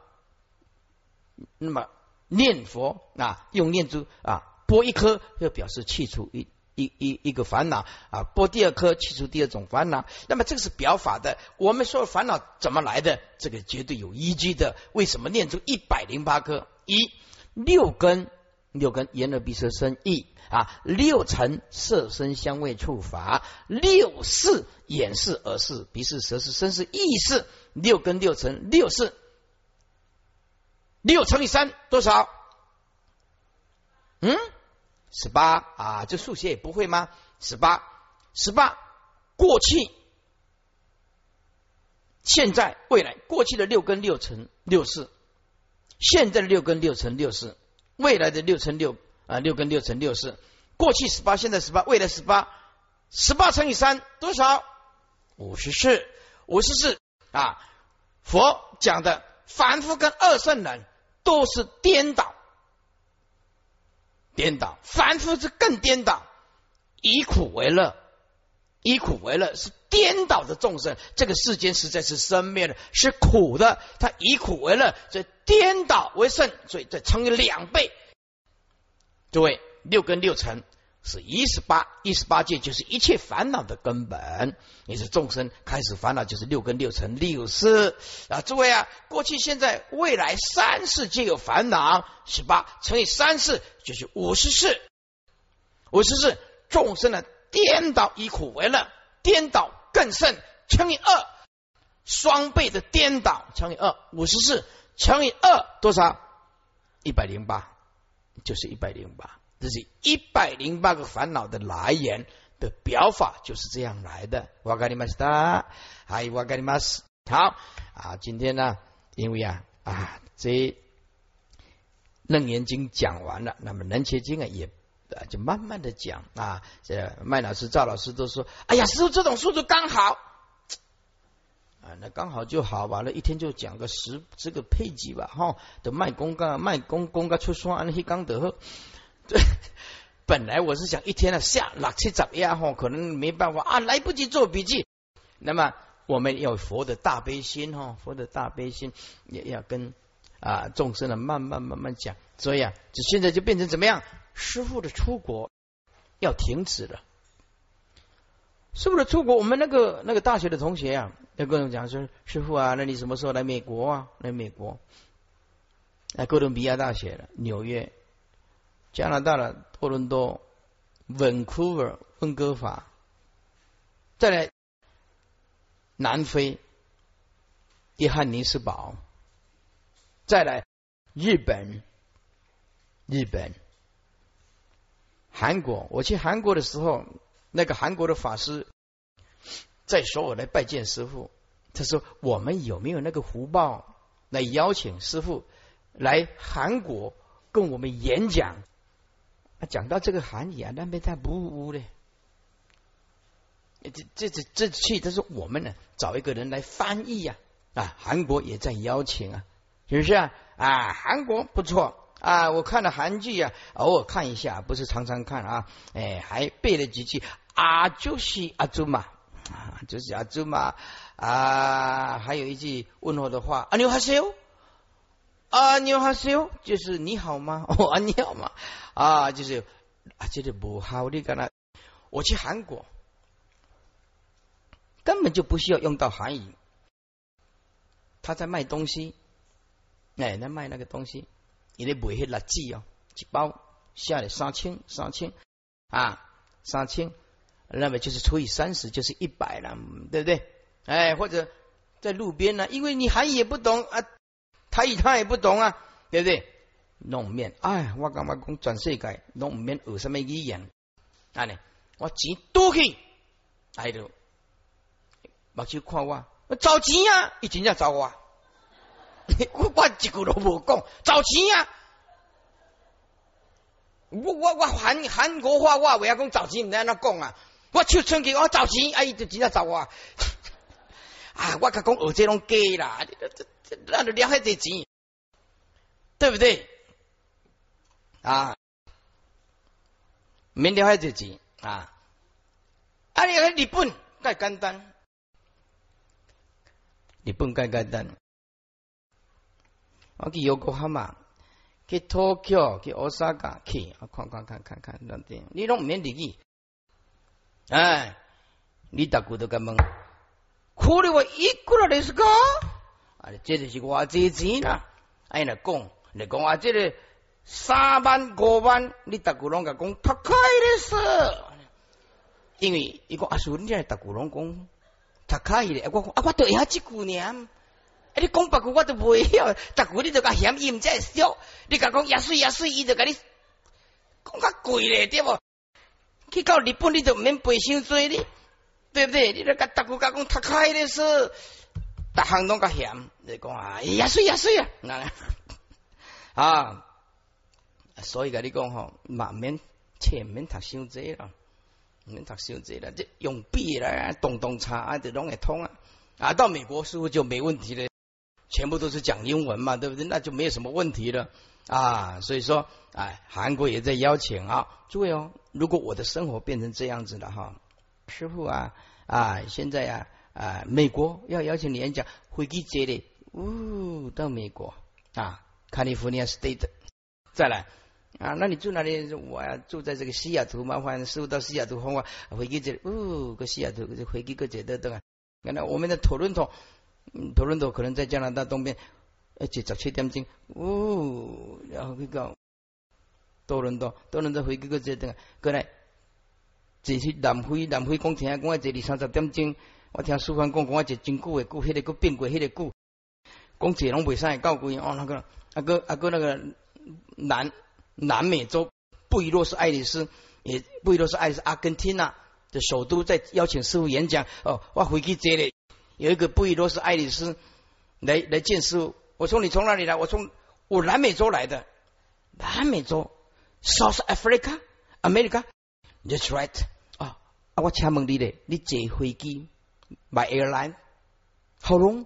念佛啊，用念珠啊，拨一颗就表示去除一个烦恼啊，拨第二颗去除第二种烦恼。那么这个是表法的。我们说烦恼怎么来的，这个绝对有依据的。为什么念珠108颗？六根眼耳鼻舌身意啊，六尘色身香味触法，六识眼识耳识鼻识舌识身识意识，六根六尘六识，6×3多少？18啊，这数学也不会吗？18，过去、现在、未来。过去的六根六尘六识，现在的六根六尘六识，未来的六根六乘六是过去18，现在18，未来18，18×3多少？54啊！佛讲的凡夫跟二圣人都是颠倒，凡夫是更颠倒，以苦为乐是颠倒的众生。这个世间实在是生灭的，是苦的，他以苦为乐，所以颠倒为胜，所以再乘以2倍。诸位，六根六尘是18戒，就是一切烦恼的根本。也是众生开始烦恼，就是六根六尘六识啊！诸位啊，过去、现在、未来三世皆有烦恼，18×3世就是54。54众生呢，颠倒以苦为乐，颠倒更甚，乘以2，双倍的颠倒，乘以2，54乘以2多少？108，就是108，这是108个烦恼的来源的表法，就是这样来的。わかりました。はい、わかります。好啊，今天呢，因为啊，这楞严经讲完了，那么楞伽经啊也就慢慢的讲啊。这麦老师、赵老师都说，哎呀，师父这种速度刚好。啊，那刚好就好吧，那一天就讲个10个配集吧，哈，的卖公干出双安黑刚得后。本来我是想一天呢下6、7集呀，哈，可能没办法啊，来不及做笔记。那么我们要佛的大悲心，哈，佛的大悲心也要跟啊众生呢慢慢讲。所以啊，就现在就变成怎么样？师父的出国要停止了。师父的出国，我们那个大学的同学啊，要跟我讲说，师父啊，那你什么时候来美国啊？来美国，来哥伦比亚大学了，纽约，加拿大了，多伦多 ，Vancouver 温哥华，再来南非约翰尼斯堡，再来日本，韩国。我去韩国的时候，那个韩国的法师在首尔来拜见师父，他说我们有没有那个福报来邀请师父来韩国跟我们演讲啊？讲到这个韩语啊，那边他不嘞，这去他说我们呢找一个人来翻译啊，韩国也在邀请啊，是不是啊？韩国不错。啊，我看了韩剧啊，偶尔看一下，不是常常看啊。哎，还背了几句啊，就是阿祖玛，就是阿祖玛啊。还有一句问候的话，안녕하세요，就是你好吗？你好吗？啊，就是啊，这个不好的干啦。我去韩国，根本就不需要用到韩语。他在卖东西，哎，在卖那个东西。伊咧卖迄垃圾哦，一包下来3000啊，3000，那么就是除以30就是100了，对不对？哎，或者在路边呢，因为你韩语也不懂啊，台语他也不懂啊，对不对？弄面，哎，我感觉讲全世界弄唔免学什么语言，安尼，我钱多去，哎都，目睭看我找钱啊，伊真正找我。我一句都无讲，找钱啊！我韩国话我袂晓讲找钱，唔知安怎讲啊！我手伸去我找钱，啊伊就真正找我啊！啊，我甲讲学这拢假啦，咱就了遐济钱，对不对？啊，免了遐济钱啊！啊，你去日本介简单，日本介简单。我去有国蛤嘛，去東京、去大阪去，看那點，你攏毋免入去。哎，你逐句都甲問，これはいくらですか？啊，這就是偌濟錢啦。哎，若講，你講啊，這個3萬5萬，你逐句攏甲講高いです。因為伊講阿叔，你這逐句攏講高い咧，我講啊，我都會曉即句爾。你講白句我都袂曉，逐句你著甲嫌伊毋才會俗。你甲講野水野水，伊著甲你講較貴咧，對無？去到日本你著毋免賠傷濟哩，對不對？你著甲逐句甲講讀開咧說，逐項攏甲嫌，你講啊野水野水啊，啊！所以甲你講吼，嘛免切，免讀傷濟啦，免讀傷濟啦，即用筆來動動查啊，就攏會通啊。啊，到美國似乎就沒問題了。全部都是讲英文嘛，对不对？那就没有什么问题了啊。所以说，哎，韩国也在邀请啊，诸位哦，如果我的生活变成这样子了哈，师父啊，现在啊，美国要邀请你演讲，飞机接的，到美国啊 ，California State， 再来啊，那你住哪里？我住在这个西雅图，麻烦师父到西雅图晃晃，飞机接，个西雅图飞机个接的等啊，那我们的多伦多可能在加拿大东边，而且17点钟，然后去到多伦多回去个这等啊，过来，这是南非讲听讲啊，这20-30点钟，我听苏番讲啊，这真久的久，迄个个变过，迄个久，讲这拢袂使到贵哦，那个那个南美洲布宜诺斯艾利斯阿根廷啊的首都，在邀请师父演讲哦，我回去这里。有一个布宜诺斯艾利斯来见师父，我说你从哪里来？我南美洲来的，南美洲 South Africa America， that's right 啊，我请问你咧，你坐飞机 by airline how long？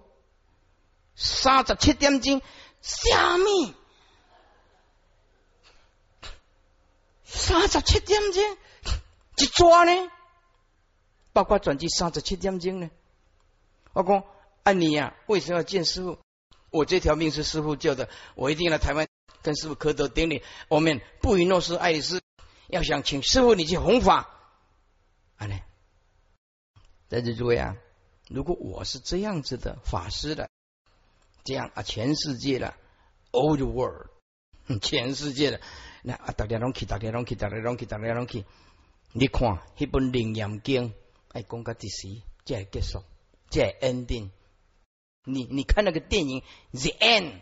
37点钟，什么37点钟？一抓呢，包括转机37点钟呢。我说啊，你啊为什么要见师父？我这条命是师父救的，我一定要来台湾跟师父磕头顶礼。我们布宜诺斯艾利斯要想请师父你去弘法啊！呢，在这诸位啊，如果我是这样子的法师的，这样啊，全世界的 all the world， 全世界的那啊，大家拢去，你看那本《楞严经》，要讲到这时才会结束。这 ending， 你看那个电影 The End，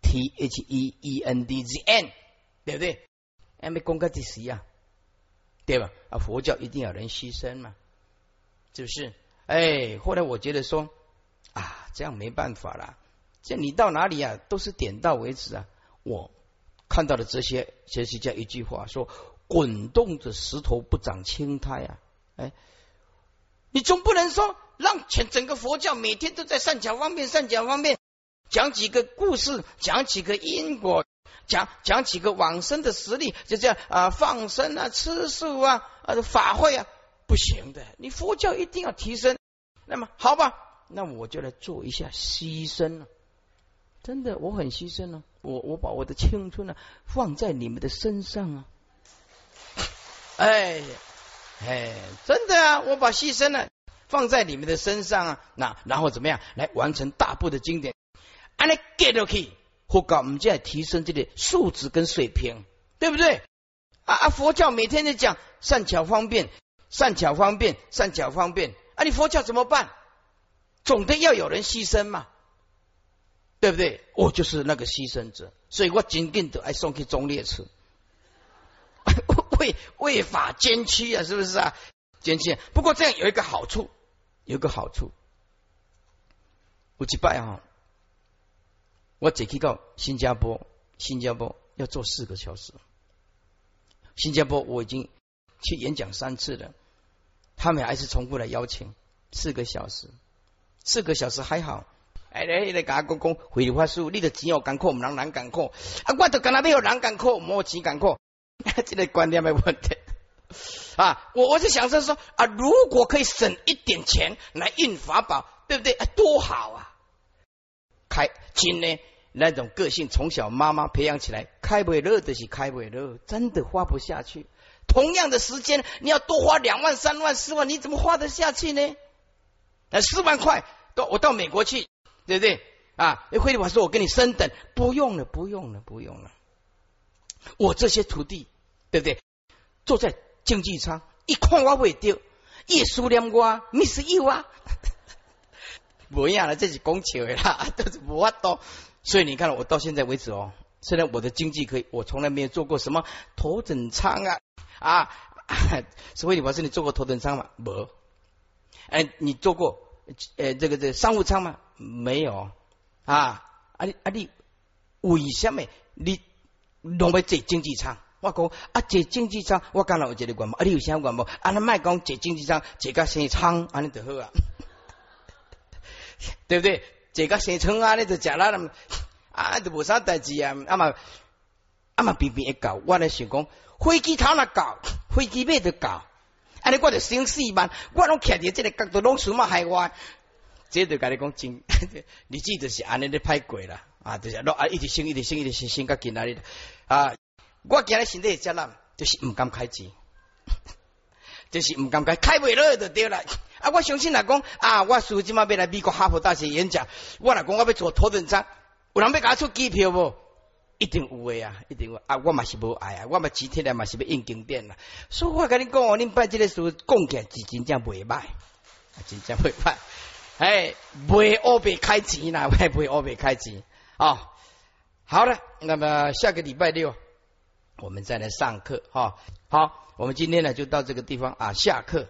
THEEND The End， 对不对？还没讲到这时啊，对吧？啊，佛教一定要人牺牲嘛，是不是？哎，后来我觉得说啊，这样没办法啦，这你到哪里啊，都是点到为止啊。我看到了这些哲学家一句话说：“滚动着石头不长青苔啊！”哎，你总不能说。让整个佛教每天都在善巧方面讲几个故事，讲几个因果，讲几个往生的实例，就这样啊，放生啊，吃素啊，法会啊，不行的，你佛教一定要提升。那么好吧，那我就来做一下牺牲了。真的，我很牺牲了，我把我的青春啊放在你们的身上啊！哎，真的啊，我把牺牲了。放在你们的身上啊，那然后怎么样来完成大部的经典？安尼 get 落去，佛教我们就要提升这个素质跟水平，对不对？啊，佛教每天就讲善巧方便，啊，你佛教怎么办？总得要有人牺牲嘛，对不对？我就是那个牺牲者，所以我紧紧的爱送去忠烈祠，为法捐躯啊，是不是啊？捐躯。不过这样有一个好处。有一摆哈，我坐去到新加坡要坐4个小时。新加坡我已经去演讲3次了，他们还是重复来邀请4个小时。4个小时还好，来甲我讲，慧理法师，你的钱哦艰苦，唔人难艰苦，啊，我都干那要人艰苦，唔好钱艰苦，这个观念的问题。啊，我是想着说啊，如果可以省一点钱来印法宝，对不对？啊，多好啊！开心呢，那种个性从小妈妈培养起来，开不了就是开不了，真的花不下去。同样的时间，你要多花2万、3万、4万，你怎么花得下去呢？4万块，我到美国去，对不对？啊，慧律法师说我跟你升等，不用了。我这些徒弟，对不对？坐在竞技舱，一看我袂对，耶稣念我，你是有啊，无样了，这是讲笑的啦，都是无法度。所以你看，我到现在为止哦，虽然我的经济可以，我从来没有做过什么头等舱啊。所以你老师，你做过头等舱吗？没。哎，你做过这个商务舱吗？没有啊。你为什么你拢要坐经济舱？我讲啊，坐经济舱，我刚才有一个愿望，啊，你有啥愿望？啊，咱卖讲坐经济舱，坐个生舱，安尼就好啊，对不对？坐个生舱啊，你就食啦，啊，就无啥代志啊，啊嘛平平一搞，我咧想讲，飞机头那搞，飞机尾就搞，安尼我就省4万，我拢徛伫这个角度，拢想要害我，这就甲你讲真，日子就是安尼咧歹过啦，啊，就是一直升到今仔日啊。我今日身体会遮烂，就是唔敢开支，就是唔敢开袂落就对啦。啊，我相信来讲啊，我暑即马要来美国哈佛大学演讲，我来讲我要做头等舱，有人要甲我出机票无？一定有诶啊，一定有啊，我嘛是无爱啊，我嘛几天来嘛是要印经典啦。所以我甲你讲哦，恁拜这个书讲起来是真正袂歹，真正袂歹，哎，袂乌白开钱啦，袂乌白开钱啊。好了，那么下个礼拜六，我们再来上课哈。好，我们今天呢就到这个地方啊，下课。